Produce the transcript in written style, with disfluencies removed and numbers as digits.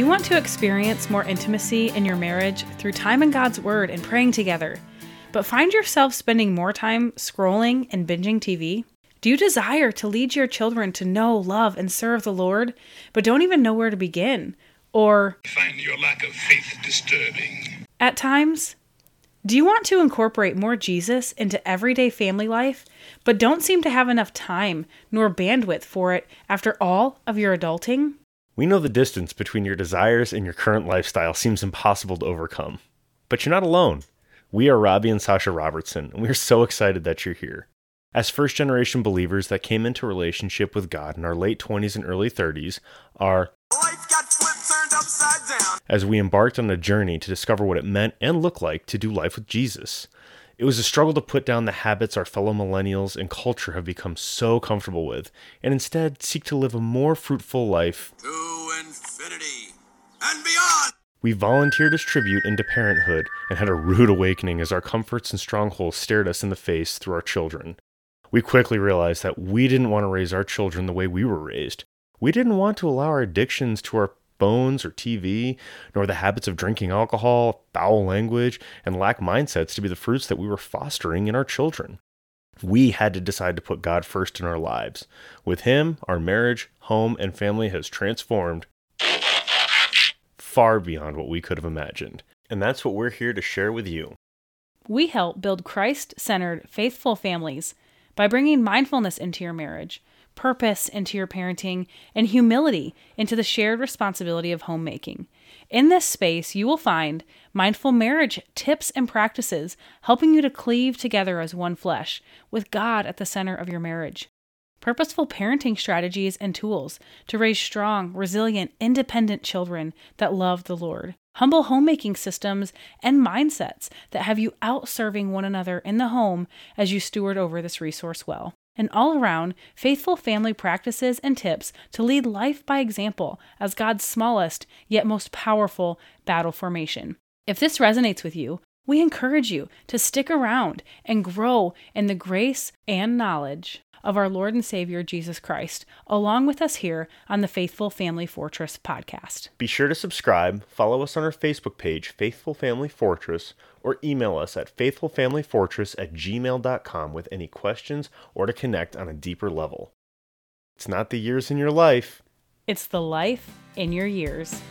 you want to experience more intimacy in your marriage through time in God's Word and praying together, but find yourself spending more time scrolling and binging TV? Do you desire to lead your children to know, love, and serve the Lord, but don't even know where to begin? Or find your lack of faith disturbing at times? Do you want to incorporate more Jesus into everyday family life, but don't seem to have enough time nor bandwidth for it after all of your adulting? We know the distance between your desires and your current lifestyle seems impossible to overcome. But you're not alone. We are Robbie and Sasha Robertson, and we are so excited that you're here. As first-generation believers that came into relationship with God in our late 20s and early 30s, our life got flipped, turned upside down, as we embarked on a journey to discover what it meant and looked like to do life with Jesus. It was a struggle to put down the habits our fellow millennials and culture have become so comfortable with, and instead seek to live a more fruitful life to infinity and beyond. We volunteered as tribute into parenthood and had a rude awakening as our comforts and strongholds stared us in the face through our children. We quickly realized that we didn't want to raise our children the way we were raised. We didn't want to allow our addictions to our phones or TV, nor the habits of drinking alcohol, foul language, and lack mindsets to be the fruits that we were fostering in our children. We had to decide to put God first in our lives. With Him, our marriage, home, and family has transformed far beyond what we could have imagined. And that's what we're here to share with you. We help build Christ-centered, faithful families by bringing mindfulness into your marriage, purpose into your parenting, and humility into the shared responsibility of homemaking. In this space, you will find mindful marriage tips and practices helping you to cleave together as one flesh, with God at the center of your marriage. Purposeful parenting strategies and tools to raise strong, resilient, independent children that love the Lord. Humble homemaking systems and mindsets that have you out serving one another in the home as you steward over this resource well. And all around, faithful family practices and tips to lead life by example as God's smallest yet most powerful battle formation. If this resonates with you, we encourage you to stick around and grow in the grace and knowledge of our Lord and Savior, Jesus Christ, along with us here on the Faithful Family Fortress podcast. Be sure to subscribe, follow us on our Facebook page, Faithful Family Fortress, or email us at faithfulfamilyfortress@gmail.com with any questions or to connect on a deeper level. It's not the years in your life. It's the life in your years.